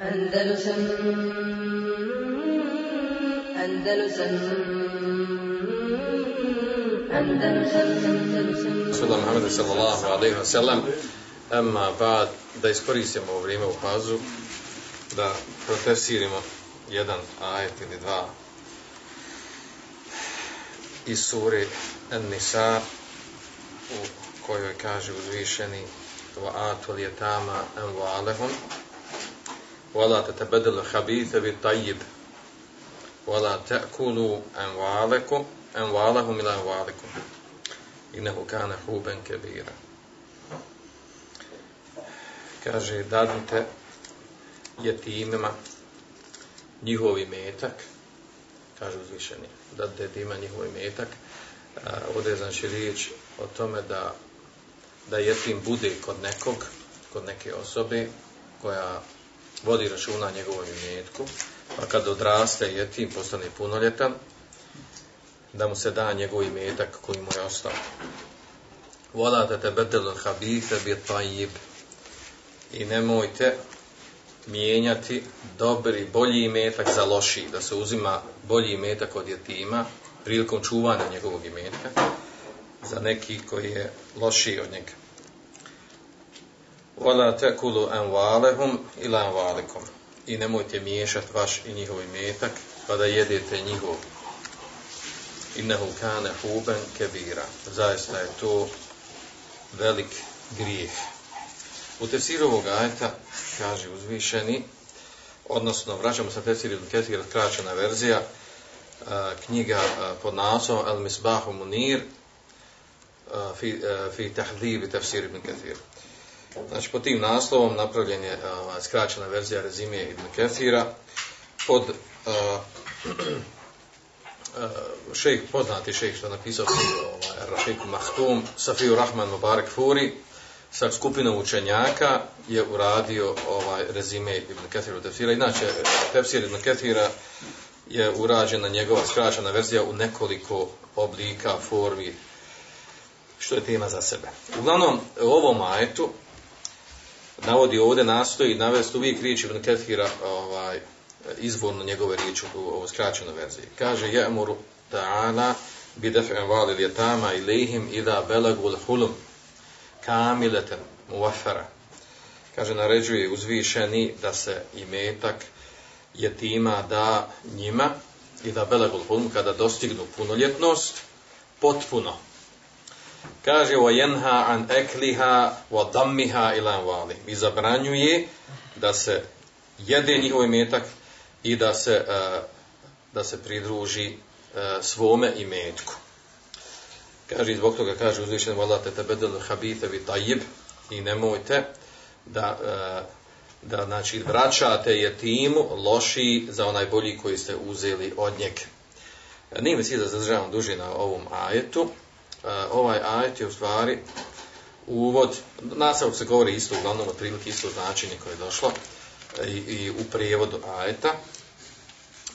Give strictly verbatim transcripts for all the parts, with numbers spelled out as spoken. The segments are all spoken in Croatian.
Andalusam Andalusam Andalusam Sudan Muhammedu sallallahu alaihi wa sallam. Amma ba'd, da iskoristimo ovo vrijeme u pazu da protestirimo jedan ajet ili dva iz sure An-Nisa u kojoj kaže uzvišeni وَآتُوا الْيَتَامَ أَمْوَالَهُمْ وَلَا تَتَبَدَّلُوا الْخَبِيثَ بِالطَّيِّبِ وَلَا تَأْكُلُوا أَمْوَالَكُمْ أَمْوَالَهُمْ إِلَى أَمْوَالِكُمْ إِنَّهُ كَانَ حُوبًا كَبِيرًا. Kaže, dadite jetimima njihov imetak, kaže uzvišeni, dadite jetimima njihov imetak. Ovdje je znači riječ o tome da da jetim bude kod nekog, kod neke osobe koja vodi računa o njegovom imetku, pa kad odraste jetim, postane punoljetan, da mu se da njegov imetak koji mu je ostao. وَلَا تَتَبَدَّلُوا الْخَبِيثَ بِالطَّيِّبِ. I nemojte mijenjati dobri, bolji imetak za loši, da se uzima bolji imetak od jetima prilikom čuvanja njegovog imetka za neki koji je lošiji od njega. وَلَا تَكُلُوا أَمْوَالَهُمْ إِلَا أَمْوَالِكُمْ. I nemojte miješati vaš i njihov imetak, pa da jedete njihov. إِنَّهُ كَانَ حُوبًا كَبِيرًا. Zaista je to velik grijeh. U tefsiru ovog ajeta kaže uzvišeni, odnosno vraćamo se tefsir Ibn Kethira, kraćena verzija, knjiga pod naslovom Al-Misbahu Munir Fi, fi tahdhibi tafsir Ibn Kathir. Znači, pod tim naslovom napravljen je uh, skraćena verzija rezimije Ibn Kathira. Pod uh, uh, šejh, poznati šejh što je napisao ovaj, Rafik Mahtum, Safiju Rahman Mubarak Furi, sa skupinom učenjaka je uradio ovaj rezime Ibn Kathira tafsira. Inače, tafsir Ibn Kathira je urađena njegova skraćena verzija u nekoliko oblika, formi, što je tema za sebe. Uglavnom, u ovom ajetu navodi ovdje, nastoji navesti uvijek riječ Ibn Kethira ovaj, izvorno njegove riječi u ovoj skraćenoj verziji. Kaže, يَأْمُرُ تَعَالَى بِدَفْعِ أَمْوَالِ الْيَتَامَ إِلَيْهِمْ إِذَا بَلَغُوا الْحُلُمْ كَامِلَةً مُوَفَّرًا. Kaže, naređuje uzvišeni da se imetak jetima da njima إِذَا بَلَغُوا الْحُلُمْ, kada dostignu punoljetnost, potpuno. Kaže, وَيَنْهَا عَنْ أَكْلِهَا وَضَمِّهَا إِلَا أَمْوَالِهِمْ. I zabranjuje da se jede njihov imetak i da se, da se pridruži svome imetku. Kaže, zbog toga kaže uzvišen, وَلَا تَتَبَدَّلُوا الْخَبِيثَ بِالطَّيِّبِ. I nemojte da, da znači, vraćate jetimu loši za onaj bolji koji ste uzeli od njega. Nije mi cilj da zadržavam duže na ovom ajetu. Uh, ovaj ajet je u stvari uvod, nastavno se govori isto, uglavnom otprilike isto značenje koje je došlo i, i u prijevodu ajeta.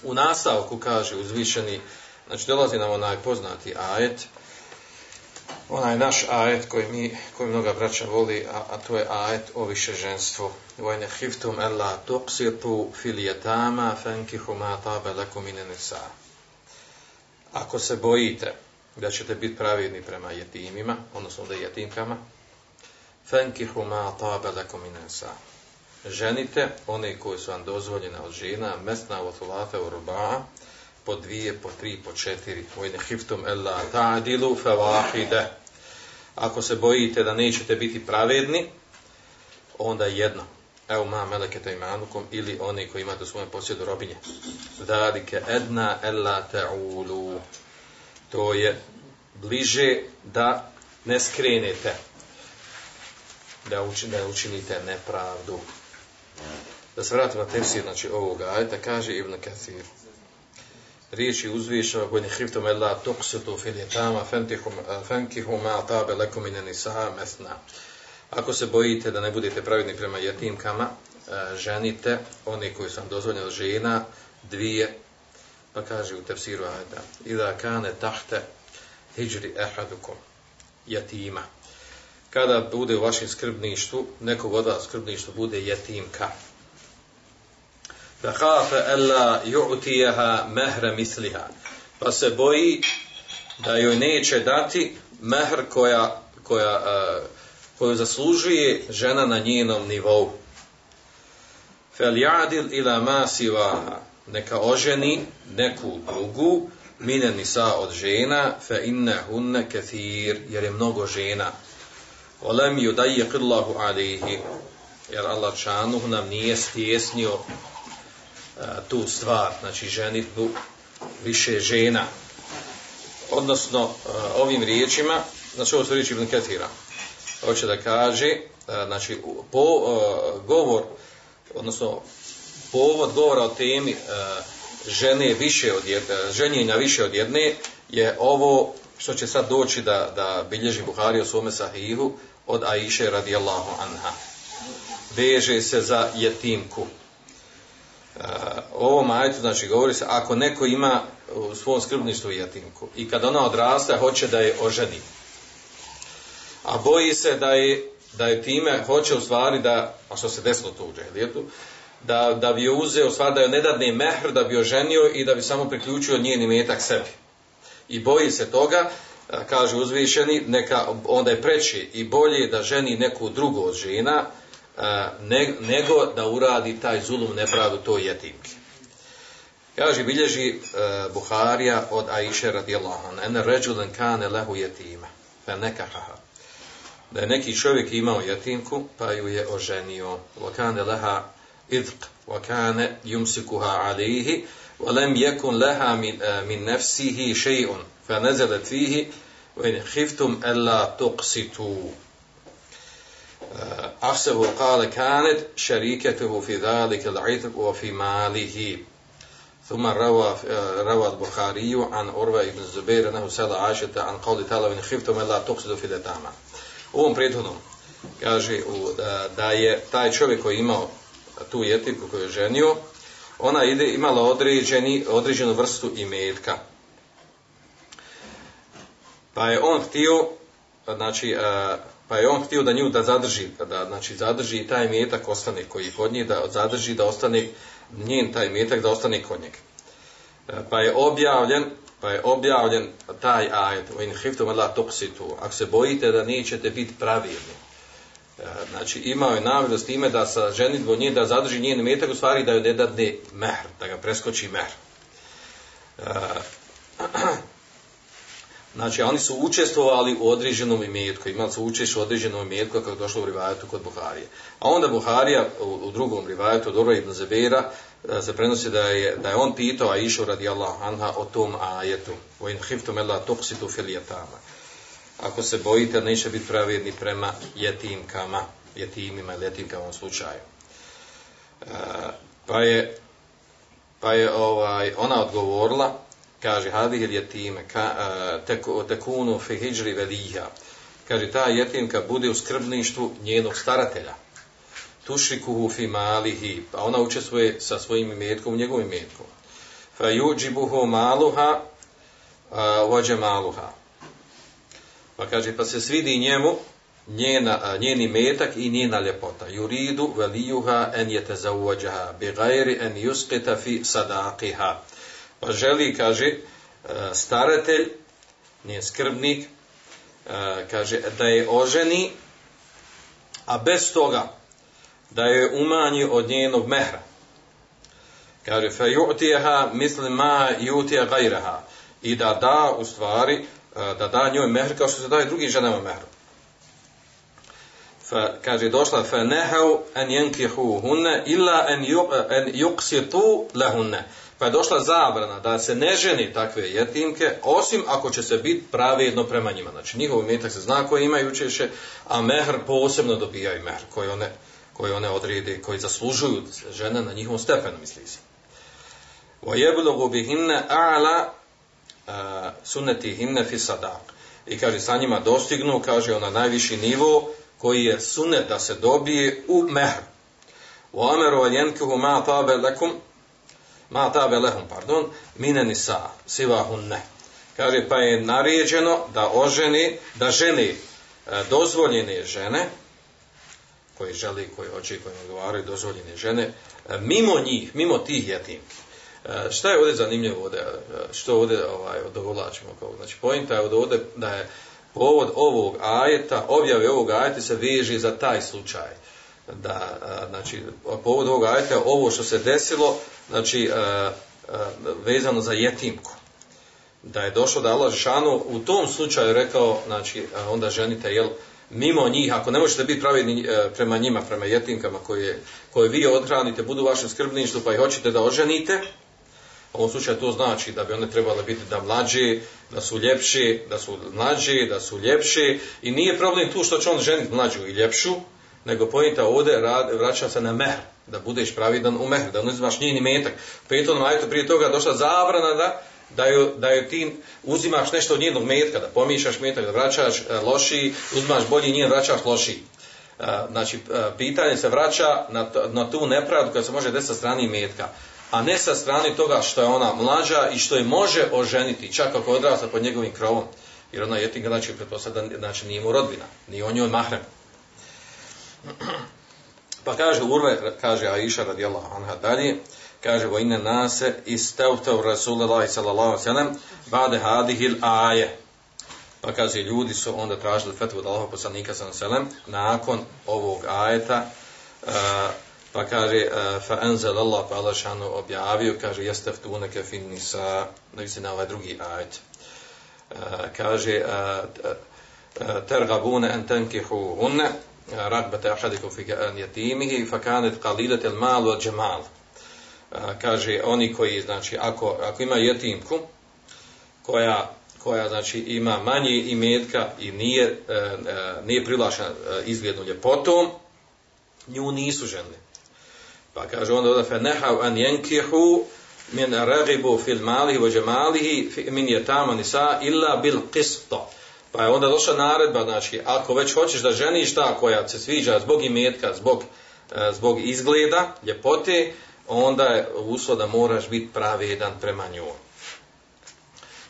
U nastavku kaže uzvišeni, znači dolazi nam onaj poznati ajet, onaj naš ajet koji mi, koji mnoga braća voli, a, a to je ajet o višeženstvu. وَإِنْ خِفْتُمْ أَلَّا تُقْسِطُوا فِي الْيَتَامَى فَانْكِحُوا مَا طَابَ لَكُمْ مِنَ النِّسَاءِ. Ako se bojite da ćete biti pravedni prema jetimima, odnosno da jetimkama, فَنْكِحُ مَا طَابَ لَكُمْ مِنَ النِّسَاءِ. Ženite one koji su vam dozvoljene od žena, mesna votlata u ruba'a, po dvije, po tri, po četiri. وَإِنْ خِفْتُمْ أَلَّا تَعْدِلُوا فَوَاحِدَةً. Ako se bojite da nećete biti pravedni, onda jedno. Evo ma meleketa imanukom, ili oni koji imate u svojem posjedu robinje. ذَلِكَ أَدْنَا أَلَّا تَعُولُوا. To je bliže da ne skrenete, da, uči, da učinite nepravdu. Da se vratimo na tefsir, znači ovoga ajeta, kaže Ibn Kathir. Riječi uzvišava, koji ne hriftom ela toksutu filjitama, fenkihu ma tabe lekum inen isaha mesna. Ako se bojite da ne budete pravidni prema jetimkama, ženite one koji su vam dozvoljene od žena, dvije. Pa kaže u tefsiru ajeta, idha kane tahte hijri ahadukum jetima. Kada bude u vašem skrbništvu, nekog od vas skrbništvu bude jetimka. فَخَافَ أَلَّا يُعْتِيَهَا مَهْرَ مِسْلِهَا. Pa se boji da joj neće dati mehr koja, koja, koju zaslužuje žena na njenom nivou. فَلْيَعْدِلْ إِلَا مَا سِوَاهَا. Neka oženi neku drugu mine nisa od žena, فَإِنَّهُنَّ كَثِيرٌ, jer je mnogo žena. وَلَمْ يُدَيِّقِ اللَّهُ عَلَيْهِ, jer Allah šanuhu nam nije stjesnio uh, tu stvar, znači ženitbu više žena. Odnosno, uh, ovim riječima, znači ovo su riječi Ibn Kethira, hoće da kaže, uh, znači po, uh, govor, odnosno povod govora o temi uh, žene više od jedne, ženjenja više od jedne je ovo što će sad doći da, da bilježi Buhari u svome sahihu od Aiše radijallahu anha. Veže se za jetimku. O ovom ajetu znači govori se ako neko ima u svom skrbništvu jetimku i kad ona odraste hoće da je oženi, a boji se da je, da je time hoće u stvari da, a što se desilo tu u džahilijetu, da, da bi je uzeo, u stvari da joj ne dadne mehr, da bi oženio i da bi samo priključio njen imetak sebi. I boji se toga, kaže uzvišeni, neka onda je preći i bolje da ženi neku drugu od žena Ne, nego da uradi taj zulum, nepravdu toj jetimki. Kaže, bilježi uh, Buharija od Aiše radijallahu anha, en ređulen kane lehu jetima fe nekahaha, da je neki čovjek imao jetimku pa ju je oženio. Wa kane leha idq wa kane yumsikuha alihi wa lem yakun leha min, uh, min nefsihi še'un fe nezelet fihi wa in khiftum alla tuqsitu. Afsehu kale kanet šeriketuhu fi dhalike l'itq wa fi malihi. Thumma rawa al-Bukhariju an Urva ibn Zubair anahu sada ašeta an qavli tala vin hiftom ela tuksidu fi letama. U ovom prethodnom kaže da je taj čovjek koji imao tu jetimku koju je ženio, ona ide, imala određeni, određenu vrstu imetka. Pa je on htio, znači, pa je on htio da nju da zadrži, da znači zadrži i taj metak ostane koji je kod nje, da zadrži, da ostane njen taj metak, da ostane kod njega. Pa je objavljen, pa je objavljen taj ajet, in khiftum alla tuqsitu, ako se bojite da nećete biti pravedni. Znači imao je namjeru s time da sa ženidbom nje da zadrži njen metak, u stvari da joj ne dadne mehr, da ga preskoči mehr. Znači, oni su učestvovali u određenom imetku, imali su učešće u određenom imetku kako je došlo u rivajetu kod Buharije. A onda Buharija u drugom rivajetu od Urve ibn Zubejra se prenosi da je, da je on pitao Aišu radijallahu anha o tom ajetu. O in khiftum alla tuqsitu fil yatama. Ako se bojite, neće biti pravedni prema jetimkama, jetimima ili jetimkama u ovom slučaju. Pa je, pa je ovaj, ona odgovorila, kaže, hadih jetime tekunu fi hijri veliha, kaže, ta jetimka bude u skrbništvu njenog staratelja, tušikuhu fi malihi, a ona učestvuje sa svojim imetkom, njegovim imetkom, fa yujibuhu maluha wa jamaluha, pa kaže, pa se svidi njemu njena, njeni metak i njena ljepota, yuridu velijuha en yatazawwajaha bi ghairi an yusqita fi sadaqiha. Pa želi, kaže, staratelj, njen skrbnik, kaže, da je oženi, a bez toga da je umanji od njenog mehra. Kaže, fa yu'tiha misl ma yu'ti ghayraha, i da da, u stvari, da da njoj mehr kao što se daje drugim ženama mehr. Fa, kaže, došla, fa nehav an yankihuhunna illa an yuqsitu lahunna. Pa je došla zabrana da se ne ženi takve jetimke, osim ako će se biti pravedno prema njima. Znači, njihov imetak se zna koji imaju učešće, a mehr posebno dobijaju mehr koji one, koji one odrede, koji zaslužuju žene na njihovom stepenu, misli se. وَيَبْلُغُ بِهِنَّ أَعْلَى سُنَّتِهِنَّ فِي صَدَاقِ. I kaže, sa njima dostignu, kaže, ona najviši nivo koji je sunet da se dobije u mehr. وَأَمَرُوا وَلْيَنْكِهُ مَا طَابَ لَكُمْ ma tabe lehum, pardon, mine nisa, sivahunne. Kaže, pa je naređeno da oženi, da ženi dozvoljene žene, koji želi, koji hoće, koji odgovaraju dozvoljene žene, mimo njih, mimo tih jatimki. Šta je ovdje zanimljivo ovdje, što ovdje ovaj, dogovlačimo? Znači, pojenta je ovdje da je povod ovog ajeta, objave ovog ajeta se veže za taj slučaj. Da, znači, povod ovog ajeta je ovo što se desilo, znači, vezano za jetimku. Da je došlo da Allah Žešanu u tom slučaju rekao, znači, onda ženite, jel, mimo njih, ako ne možete biti pravedni prema njima, prema jetinkama koje, koje vi odhranite, budu u vašem skrbništvu, pa ih hoćete da oženite, u ovom slučaju to znači da bi one trebale biti da mlađi, da su ljepši, da su mlađi, da su ljepši, i nije problem tu što će on ženiti mlađu i ljepšu, nego pojenta ovdje vraća se na mehr, da budeš pravidan u mehr, da ne uzimaš njeni metak. Petom ajetu prije toga došla zabrana da Da joj, da joj ti uzimaš nešto od njenog metka, da pomišaš metak, da vraćaš lošiji, uzimaš bolji, njen vraćaš lošiji. Znači, pitanje se vraća na, na tu nepravdu koja se može desiti sa strane metka, a ne sa strane toga što je ona mlađa i što je može oženiti, čak ako odrasta pod njegovim krovom. Jer ona jetinka, znači, pretpostavlja, znači, nije mu rodbina, nije on njoj mahrem. Pa kaže Urve, kaže Aisha radijallahu anha dalje, kaže vo inne nase istavtav Rasulullah sallallahu sallam ba'de hadihil aje. Pa kaže, ljudi su onda tražili fetvu od Allaha poslanika sallallahu sallam nakon ovog ajeta, pa kaže fa anzal Allah, pa Allah šanu objavio, kaže jesteftuneke fin nisa, da vi se na ovaj drugi ajet, kaže tergabune en tenkihu hunne ragbete ahadikum fi yatimihi fa kanet qalilat al mal wa jamal. Kaže, oni koji, znači, ako, ako ima jetimku koja, koja, znači, ima manje imetka i nije, e, nije privlačena izglednom ljepotom, nju nisu ženili. Pa kaže onda ovdje fenehav an jenkihu min ragibu fil malihi wa jamalihi min yatama nisa illa bil qist. Pa je onda došla naredba, znači, ako već hoćeš da ženiš ta koja se sviđa zbog imetka, zbog, zbog izgleda, ljepote, onda je uslov da moraš biti pravedan prema njoj.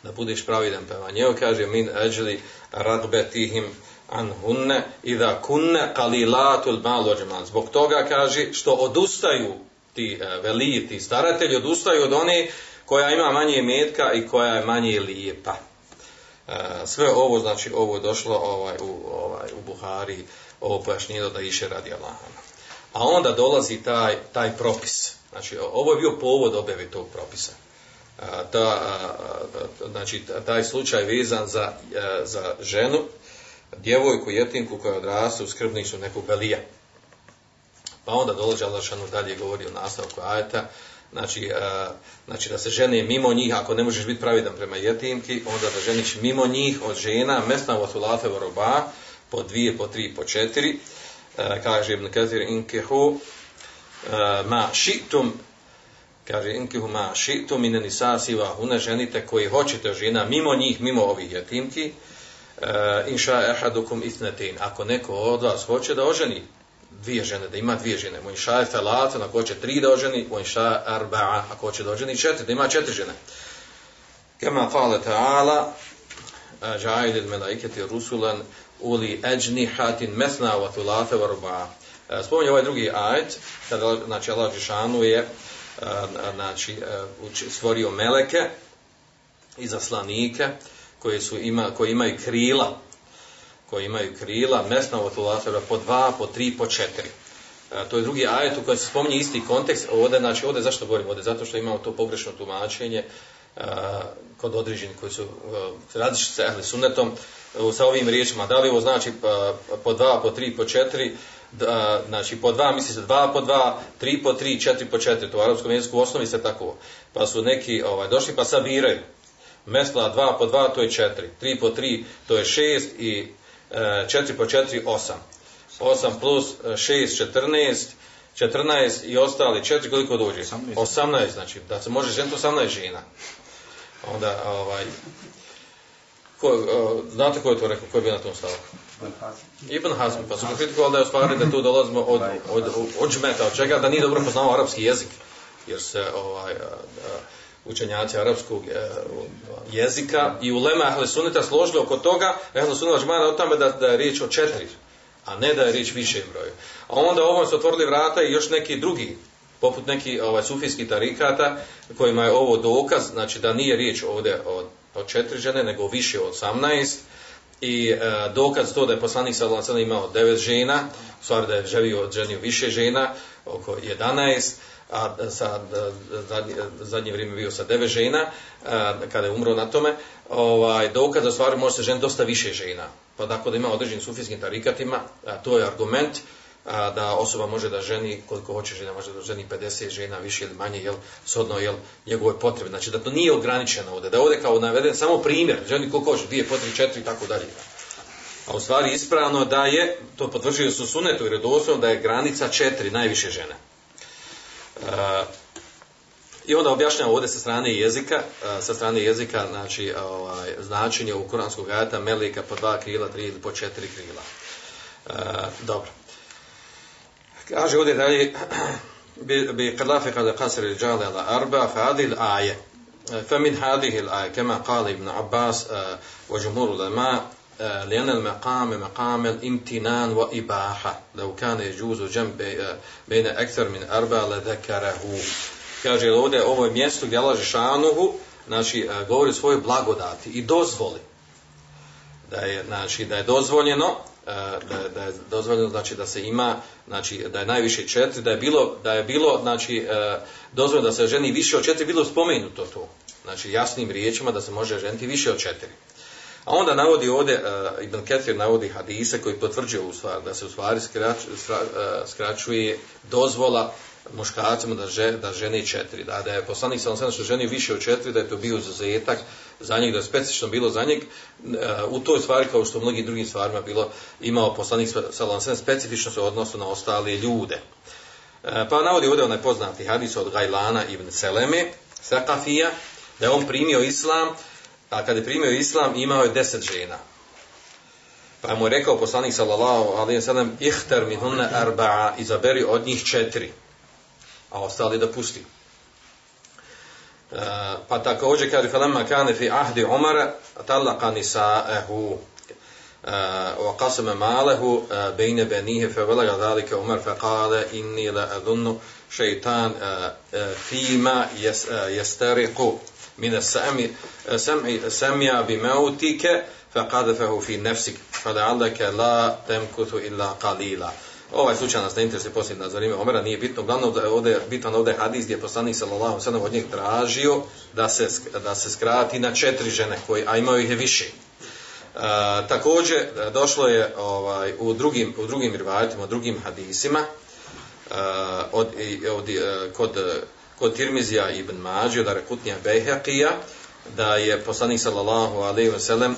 Da budeš pravedan prema njoj, kaže min ajli radbetihim an hunne idha kunne qalilatul mal wa jamal. Zbog toga, kaže, što odustaju ti veliji, ti staratelji odustaju od one koja ima manje metka i koja je manje lijepa. Sve ovo, znači, ovo je došlo ovaj, u, ovaj, u Buhari, ovo pojašnjeno da iše radi Allahana. A onda dolazi taj, taj propis. Znači, ovo je bio povod objave tog propisa. Ta, znači, taj slučaj vezan za, za ženu, djevojku, jetinku koja odraste u skrbništvu nekog velija. Pa onda dolazi Allah šanu dalje govori o nastavku ajeta, znači, znači da se žene mimo njih, ako ne možeš biti pravidan prema jetinki, onda da ženiš mimo njih od žena, mesna vasulate varoba, po dvije, po tri, po četiri. Kaže Ibn Kethir, inkehu ma šitum, kaže inkehu ma šitum mine nisa siva hune, ženite koji hoćete žena mimo njih, mimo ovih jetimki, inša ehadukum itnetin, ako neko od vas hoće da oženi dvije žene, da ima dvije žene, inša je felatun, ako hoće tri da oženi, inša arba'a, ako hoće da oženi četiri, da ima četiri žene, kema fale ta'ala ja'ilil melaiketi rusulan uli ajnihatin mesna wa thulatha wa ruba. Spominje ovaj drugi ajet, kada, znači, Allah Žešanu je, znači, stvorio meleke i zaslanike koji su ima, koji imaju krila, koji imaju krila, mesna wa thulatha wa po dva, po tri, po četiri. To je drugi ajet u kojem se spominje isti kontekst. Ovdje, znači, ovdje zašto govorimo ovdje? Zato što imamo to pogrešno tumačenje kod određenih koji su različiti sa ehli sunnetom sa ovim riječima, da li ovo znači po dva, po tri, po četiri, da, znači po dva misli se dva po dva, tri po tri, četiri po četiri, to u arapskom jeziku u osnovi se tako, pa su neki ovaj, došli pa sabiraju, mesla dva po dva to je četiri, tri po tri to je šest i četiri po četiri osam, osam plus šest četrnaest, četrnaest i ostali četiri koliko dođe? osamnaest, znači da se može ženiti osamnaest žena. Onda, ovaj, ko, o, znate ko je to rekao, ko je bio na tom stavku? Ibn Hazm, pa su kritikovali da je ostvari da tu dolazimo od, od, od, od džmeta, od čega da nije dobro poznao arapski jezik, jer se ovaj, učenjaci arapskog jezika i ulema Ahle Sunneta složili oko toga, Ahle Sunneta džmana o tome da, da je riječ o četiri, a ne da je riječ više broju. A onda ovom su otvorili vrata i još neki drugi poput nekih ovaj, sufijskih tarikata kojima je ovo dokaz, znači da nije riječ ovdje o, o četiri žene, nego više od osamnaest, i e, dokaz to da je poslanik sallallahu alejhi ve sellem imao devet žena, u stvari da je živio, ženio više žena, oko jedanaest, a sad, zadnje, zadnje vrijeme bio sa devet žena, a, kada je umro na tome, ovaj, dokaz da u stvari može se ženiti dosta više žena. Pa tako da ima određenim sufijskim tarikatima, a, to je argument a, da osoba može da ženi koliko hoće žena, može da ženi pedeset žena više ili manje, jel, shodno jel, njegove potrebe. Znači da to nije ograničeno ovdje, da je ovdje kao naveden samo primjer, ženi koliko hoće, dvije, potri, četiri i tako dalje. A u stvari ispravno da je, to potvrđuje su sunetu i redoslovno, da je granica četiri najviše žene. Uh, I onda objašnjamo ovdje sa strane jezika, uh, sa strane jezika znači, ovaj, značenje u kuranskog ajeta meleka po dva krila, tri ili po četiri krila. Uh, dobro. Kaže ovdje dalje bi kadlafi kada kasri riđale ala arba fadil aje. Famin hadihil aje kema kali ibn Abbas wa džumuru lema لأن المقام مقام الامتنان وإباحة لو كان يجوز جنب بين أكثر من أربعة لذكره. Kaže ovdje ovo je mjesto gdje Allah Žešanuhu znači govori svoje blagodati i dozvoli da je znači da je dozvoljeno da, da je dozvoljeno znači da se ima znači da je najviše četiri, da je bilo da je bilo znači dozvoljeno da se ženi više od četiri, bilo spomenuto to znači jasnim riječima da se može ženiti više od četiri. A onda navodi ovdje, uh, Ibn Kethir navodi hadise koji potvrđuju da se u stvari skrač, sra, uh, skraćuje dozvola muškarcima da, že, da ženi četiri. Da, da je poslanik sallallahu alejhi ve sellem ženio više od četiri, da je to bio izuzetak za njeg, da je specifično bilo za njeg. Uh, u toj stvari, kao što u mnogim drugim stvarima bilo, imao poslanik sallallahu alejhi ve sellem specifično se odnosu na ostale ljude. Uh, pa navodi ovdje onaj poznati hadis od Gajlana Ibn Seleme, Sakafija, da je on primio islam, a kada je primio islam imao je deset žena. Pa mu je rekao poslanik sallallahu alejhi ve sellem: "Ihtar minhunna arba'a", izaberi od njih četiri, a ostali da pusti. E, pa također kaže: "Falamma kana fi ahdi Umara talaqa nisa'ahu wa qasama malahu bayna banihi fa balaga zalika Umar fa qala inni la adunnu shaytan fima yastariqu من السامع سمع سمع بموتك فقذفه في نفسك فلعلك لا تمكث الا قليلا". Ovaj slučaj nas ne interesuje posljedno za vrijeme Omera, nije bitno. Uglavnom ovdje, bitan ovdje hadis gdje je poslanik sallallahu alejhi ve sellem od njih tražio da se, da se skrati na četiri žene, koji, a imao ih je više. E, također došlo je ovaj, u drugim, u drugim rivajetima, drugim hadisima e, od, od, kod kod Tirmizija i Ibn Majah, da Raqutnia Baihaqiyya, da je poslanik sallallahu alejhi ve sellem e,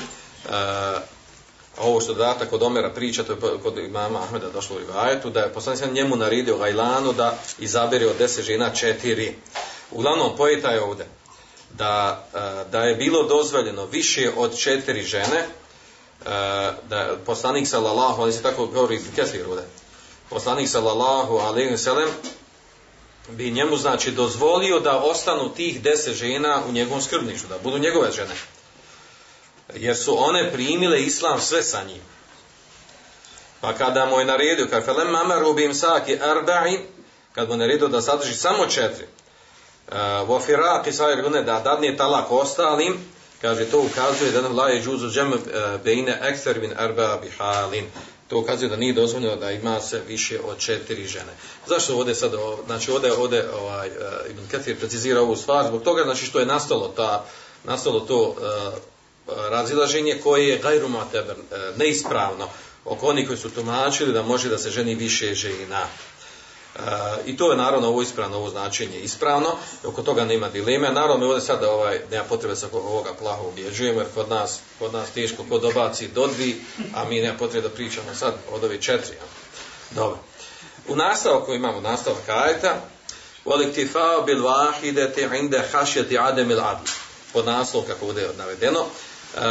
ovo što dodatak kod Omera priča, to je kod imama Ahmeda došlo u rivajetu, da je poslanik sallallahu njemu naredio Gajlanu da izabere od deset žena četiri. Uglavnom pojenta je ovdje da, e, da je bilo dozvoljeno više od četiri žene, e, da poslanik sallallahu alejhi ve sellem, tako govori Kesir ovdje, poslanik sallallahu alejhi ve sellem bi njemu znači dozvolio da ostanu tih deset žena u njegovom skrbništvu, da budu njegove žene, jer su one primile islam sve sa njim. Pa kada mu je naredio, kad felem amaru bi imsaki arba'in, kad mu je naredio da sadrži samo četiri, wa firaqi sa'ir gunne, da dadne talak ostalim, kaže to ukazuje da la yajuzu jam' baina akthar min arba'a bihalin. To ukazuje da nije dozvoljeno da ima se više od četiri žene. Zašto ovdje sad, znači ovdje, ovdje ovaj, Ibn Kathir precizira ovu stvar, zbog toga znači što je nastalo, ta, nastalo to uh, razilaženje koje je gajru mu'tabar, uh, neispravno, oko onih koji su tumačili da može da se ženi više žena. Uh, I to je naravno ovo ispravno, ovo značenje ispravno, oko toga nema dileme. Naravno ovdje sad ovaj, nema potrebe sa ovoga plaho ubjeđujemo, jer kod nas, kod nas teško ko dobaci do dvi, a mi nema potrebe da pričamo sad od ove četiri. Dobro. U nastavku imamo nastavak ajeta وَلِكْتِفَاءُ بِالْوَاحِدَةِ عِنْدَ خَشْيَةِ عَدَمِ الْعَدْلِ, pod naslov kako ovdje je navedeno, uh,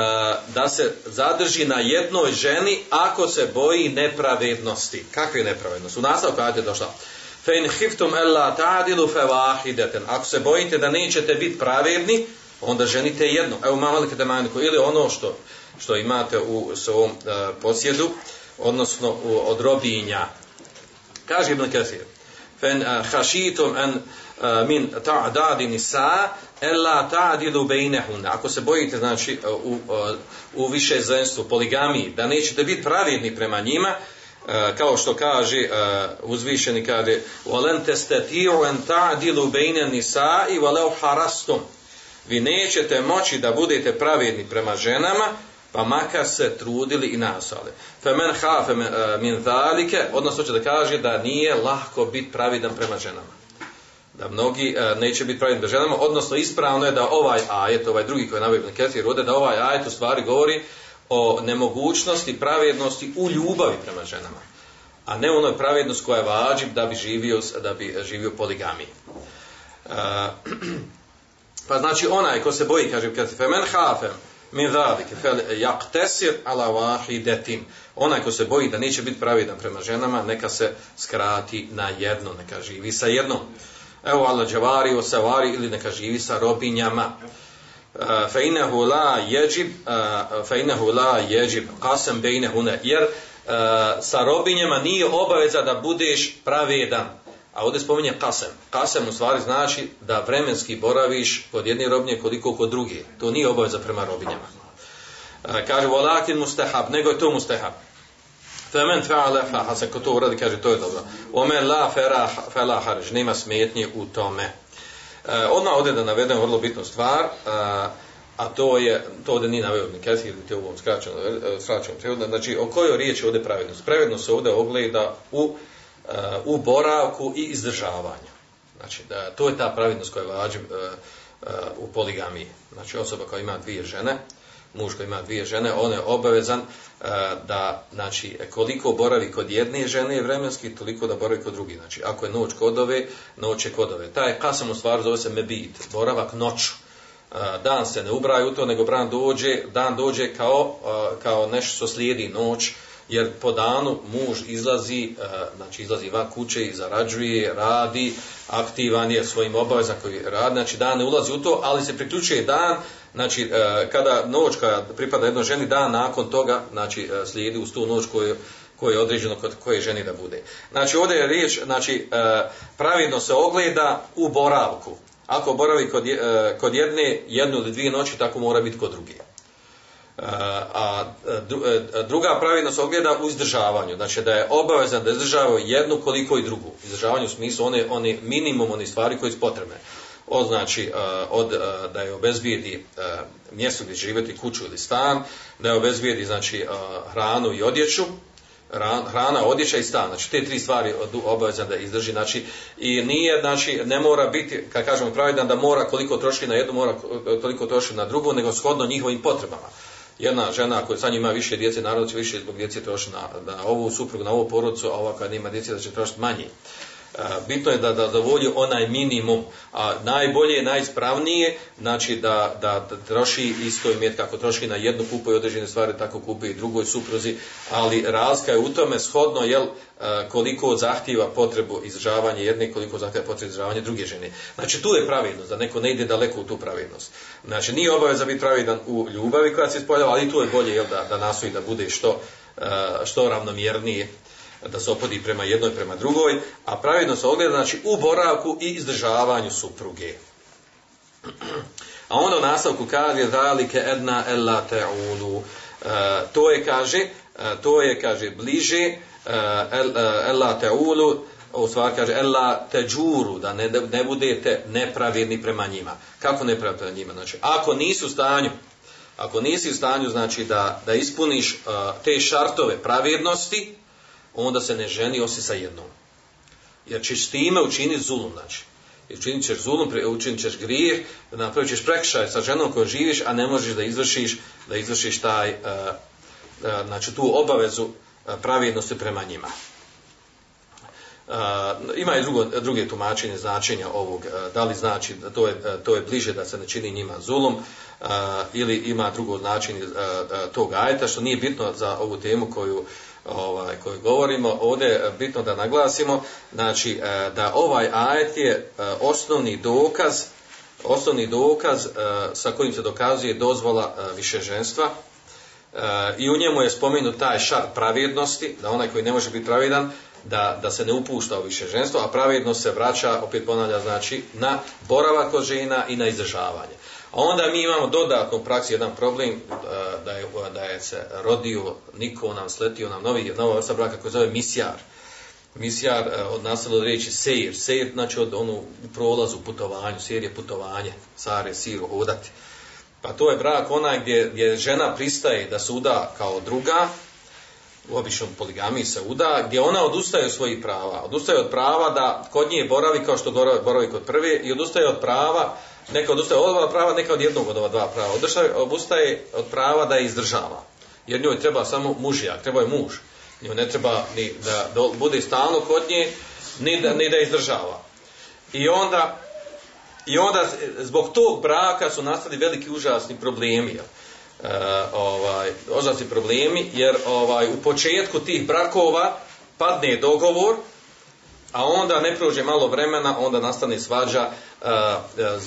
da se zadrži na jednoj ženi ako se boji nepravednosti. Kakve nepravednosti? U nastavku ajeta je došla فَإِنْ خِفْتُمْ أَلَّا تَعْدِلُوا فَوَاحِدَةً, ako se bojite da nećete biti pravedni, onda ženite jedno. Evo mamalike demanjku, ili ono što, što imate u svom uh, posjedu, odnosno u, od robinja. Kaže Ibn Qasir: فَإِنْ خَشِيْتُمْ أَنْ مِنْ تَعْدَادِ نِسَا أَلَّا تَعْدِلُ بَيْنَهُنَّ. Ako se bojite, znači, u, u višeženstvu, poligamiji, da nećete biti pravedni prema njima, kao što kaže uzvišeni, kaže وَلَنْ تَسْتَتِيعُ أَنْ تَعْدِلُ بَيْنَ نِسَا وَلَوْ حَرَسْتُمْ. Vi nećete moći da budete pravedni prema ženama, pa makar se trudili i nasali. Femen hafe min zalike, odnosno će da kaže da nije lahko biti pravidan prema ženama. Da mnogi neće biti pravidan prema ženama, odnosno ispravno je da ovaj ajet, ovaj drugi koji je naveo Ibn Kethir, da ovaj ajet u stvari govori o nemogućnosti pravednosti u ljubavi prema ženama, a ne onoj pravednosti koja je vađib da bi živio, da bi živio poligamiji. Uh, Pa znači onaj ko se boji, kaže femen hafem min zalike falyaqtasir ala wahidatin. Onaj ko se boji da neće biti pravedan prema ženama, neka se skrati na jedno, neka živi sa jednom. Evo Allah džavari o savari, ili neka živi sa robinjama. Fa innahu la yajib, fa innahu la yajib qasam bainahunna. Jer sa robinjama nije obaveza da budeš pravedan. A ovdje spominje kasem. Kasem u stvari znači da vremenski boraviš kod jedne robinje koliko kod druge. To nije obaveza prema robinjama. Kaže, volakin mustahab, nego je to mustahab. Femen fa'ala fahasan, ko to uradi, kaže, to je dobro. Omen la fela harž, nema smetnje u tome. Odmah ovdje da navedem vrlo bitnu stvar, a to je, to ovdje nije naveo Ibn Kethir, ili te u ovom skraćenom prijevodu, znači o kojoj riječ je ovdje pravednost? Pravednost se ovdje ogleda u u boravku i izdržavanju. Znači, da, to je ta pravednost koja je vađib uh, uh, u poligamiji. Znači, osoba koja ima dvije žene, muž koji ima dvije žene, on je obavezan uh, da, znači, koliko boravi kod jedne žene vremenski, toliko da boravi kod drugi. Znači, ako je noć kod ove, noć je kod ove. Taj kasam u stvari zove se mebit, boravak noću. Uh, dan se ne ubraje u to, nego bran dođe, dan dođe kao, uh, kao nešto što slijedi noć, jer po danu muž izlazi, znači izlazi van kuće i zarađuje, radi, aktivan je svojim obavezama koji radi, znači dan ne ulazi u to, ali se priključuje dan, znači kada noć koja pripada jednoj ženi, dan nakon toga, znači slijedi uz tu noć koju, koju je određeno kod koje ženi da bude. Znači ovdje je riječ, znači pravidno se ogleda u boravku. Ako boravi kod jedne, jednu ili dvije noći, tako mora biti kod druge. A druga pravednost ogleda u izdržavanju, znači da je obavezan da izdržava jednu koliko i drugu. Izdržavanje u smislu one, one minimum, one stvari koje su potrebne. Od, znači, od, da je obezbijedi mjesto gdje živjeti, kuću ili stan, da je obezbijedi, znači, hranu i odjeću, hrana, odjeća i stan. Znači te tri stvari obavezan da izdrži. Znači, i nije, znači, ne mora biti, kad kažemo pravedan, da mora koliko troši na jednu, mora koliko troši na drugu, nego shodno njihovim potrebama. Jedna žena koja sa njim ima više djece, naravno će više zbog djece trošiti na, na ovu suprugu, na ovu porodicu, a ova koja nema djece da će trošiti manje. E, bitno je da zadovolji onaj minimum, a najbolje, najispravnije, znači da, da, da troši isto imet, kako troši na jednu, kupuje određene stvari, tako kupuje i drugoj supruzi, ali razlika je u tome shodno, jel, koliko zahtjeva potrebu izdržavanja jedne, koliko zahtjeva potrebu izdržavanja druge žene. Znači tu je pravednost, da neko ne ide daleko u tu pravednost. Znači nije obaveza biti pravedan u ljubavi koja se ispoljava, ali tu je bolje, jel, da, da nastoji da bude što, što ravnomjernije, da se opodi prema jednoj, prema drugoj, a pravednost se ogleda, znači, u boravku i izdržavanju supruge. A onda u nastavku kaže zalike edna ella ta'ulu. To je, kaže, to je, kaže, bliže ella ta'ulu, u stvari kaže ella teđuru, da ne, ne budete nepravedni prema njima. Kako nepravedni prema njima? Znači, ako nisu u stanju, ako nisi u stanju, znači, da, da ispuniš te šartove pravednosti, onda se ne ženi osim sa jednom. Jer ćeš time učiniti zulum, znači. Jer učinit ćeš zulum, učinit ćeš grijeh, napravit ćeš prekršaj sa ženom kojom živiš, a ne možeš da izvršiš, da izvršiš taj, znači, tu obavezu pravednosti prema njima. Ima i drugo, druge tumačenje značenja ovog, da li znači da to je, to je bliže da se ne čini njima zulum, ili ima drugo značenje tog ajeta, što nije bitno za ovu temu koju Ovaj, koji govorimo. Ovdje je bitno da naglasimo, znači, da ovaj ajet je osnovni dokaz, osnovni dokaz sa kojim se dokazuje dozvola višeženstva, i u njemu je spomenut taj šart pravednosti, da onaj koji ne može biti pravedan, da, da se ne upušta u više ženstvo, a pravedno se vraća, opet ponavlja, znači, na boravak kod žena i na izdržavanje. A onda mi imamo dodatno u praksi jedan problem, da je, da je se rodio, niko nam sletio nam novi, nova vrsta braka koja zove misjar. Misjar od nastavno riječi sejir. Sejir znači od onu prolazu, putovanju. Sejir je putovanje, sare, siru, hodati. Pa to je brak onaj gdje, gdje žena pristaje da se uda kao druga, u običnom poligamiji se uda, gdje ona odustaje od svojih prava. Odustaje od prava da kod nje boravi kao što boravi kod prve i odustaje od prava, neka odustaje od ova prava, neka od jednog od ova dva prava. Odustaje od prava da je izdržava. Jer njoj treba samo mužjak, treba je muž. Njoj ne treba ni da bude stalno kod nje, ni da, ni da izdržava. I onda, i onda zbog tog braka su nastali veliki užasni problemi. E, ovaj, užasni problemi jer ovaj, u početku tih brakova padne dogovor, a onda ne prođe malo vremena, onda nastane svađa, e,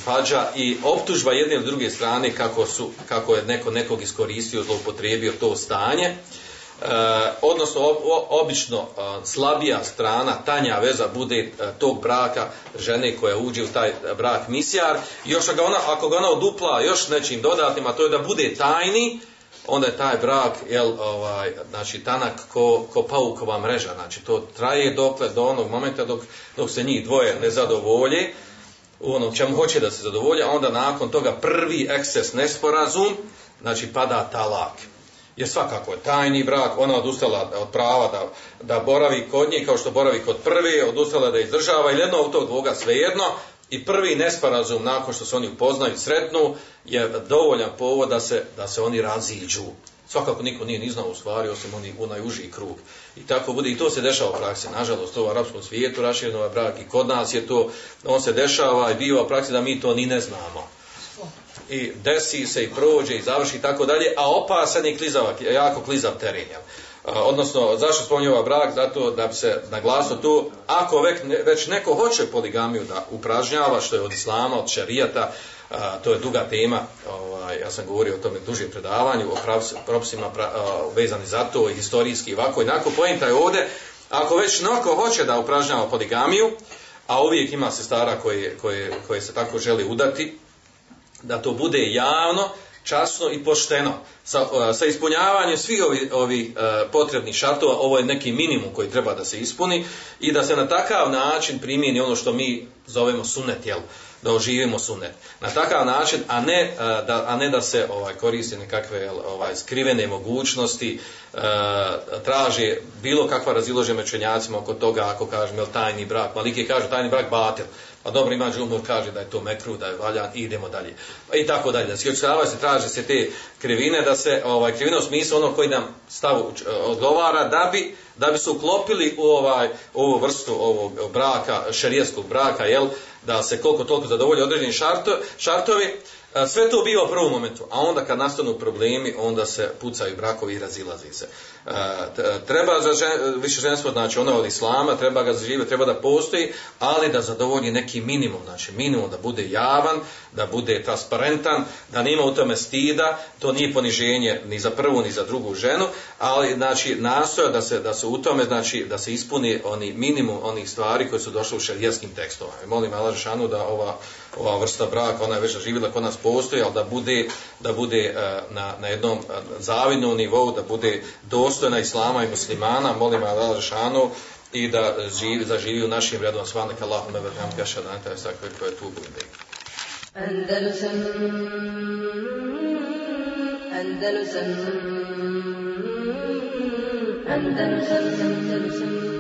svađa i optužba jedne ili druge strane kako, su, kako je neko nekog iskoristio, zloupotrijebio to stanje. E, odnosno ob, obično e, slabija strana, tanja veza bude e, tog braka žene koja uđe u taj brak misjar, još ga ona, ako ga ona odupla još nečim dodatnim, a to je da bude tajni, onda je taj brak jel, ovaj, znači, tanak ko, ko paukova mreža, znači to traje dokle do onog momenta dok, dok se njih dvoje ne zadovolje u onom čemu hoće da se zadovolje, a onda nakon toga prvi eksces nesporazum, znači pada talak. Jer svakako je tajni brak, ona odustala od prava da, da boravi kod nje, kao što boravi kod prvi, odustala da izdržava, ili jedno od tog dvoga svejedno, i prvi nesporazum nakon što se oni upoznaju i sretnu, je dovoljan povod da se, da se oni raziđu. Svakako niko nije ni znao u stvari, osim oni u najuži krug. I tako bude, i to se dešava u praksi, nažalost, u arapskom svijetu, rašireno je brak i kod nas je to, on se dešava i biva u praksi da mi to ni ne znamo. I desi se i prođe i završi i tako dalje, a opasan je klizavak, jako klizav teren. Odnosno, zašto spominje ovaj brak? Zato da bi se naglasilo tu, ako već neko hoće poligamiju da upražnjava, što je od islama, od šerijata, to je duga tema, ja sam govorio o tome dužem predavanju, o propisima vezani za to, historijski, ovako i onako. Poenta je ovdje, ako već neko hoće da upražnjava poligamiju, a uvijek ima sestara koje, koje, koje se tako želi udati, da to bude javno, časno i pošteno. Sa, sa ispunjavanjem svih ovih ovi, e, potrebnih šartova, ovo je neki minimum koji treba da se ispuni i da se na takav način primjeni ono što mi zovemo sunnet, jel? Da oživimo sunnet. Na takav način, a ne, a, da, a ne da se ovaj, koriste nekakve jel, ovaj, skrivene mogućnosti, e, traže bilo kakva razilaženja među učenjacima oko toga, ako kažemo tajni brak, Maliki kažu tajni brak batel, a dobro ima džumhur kaže da je to mekru, da je valjan, idemo dalje. I tako dalje. Skječavaju se, traže se te krivine, da se ovaj, krivine u smislu ono koji nam stavu odgovara, da bi, da bi se uklopili u ovaj, ovu vrstu ovog braka, šerijskog braka, jel, da se koliko toliko zadovolje određeni šarto, šartovi, sve to bio u prvom momentu, a onda kad nastanu problemi, onda se pucaju brakovi i razilazi se. E, treba za žen, više ženstvo, znači ono od islama, treba ga zaživjeti, treba da postoji, ali da zadovolji neki minimum, znači minimum da bude javan, da bude transparentan, da nema u tome stida, to nije poniženje ni za prvu ni za drugu ženu, ali znači nastoja da se, da se u tome, znači da se ispuni oni minimum onih stvari koje su došle u šerijskim tekstovima. Molim Allah dželešanu da ova, ova vrsta braka, ona je već zaživjela kod nas postoji, ali da bude, da bude na, na jednom zavidnom nivou, da bude dostojna islama i muslimana, molim Allah dželešanu i da živi, da živi u našim redom s vama, neka Allahume verhamka šadanta i sakvir koje tu bude. Andalusam, Andalusam, Andalusam, Andalusam.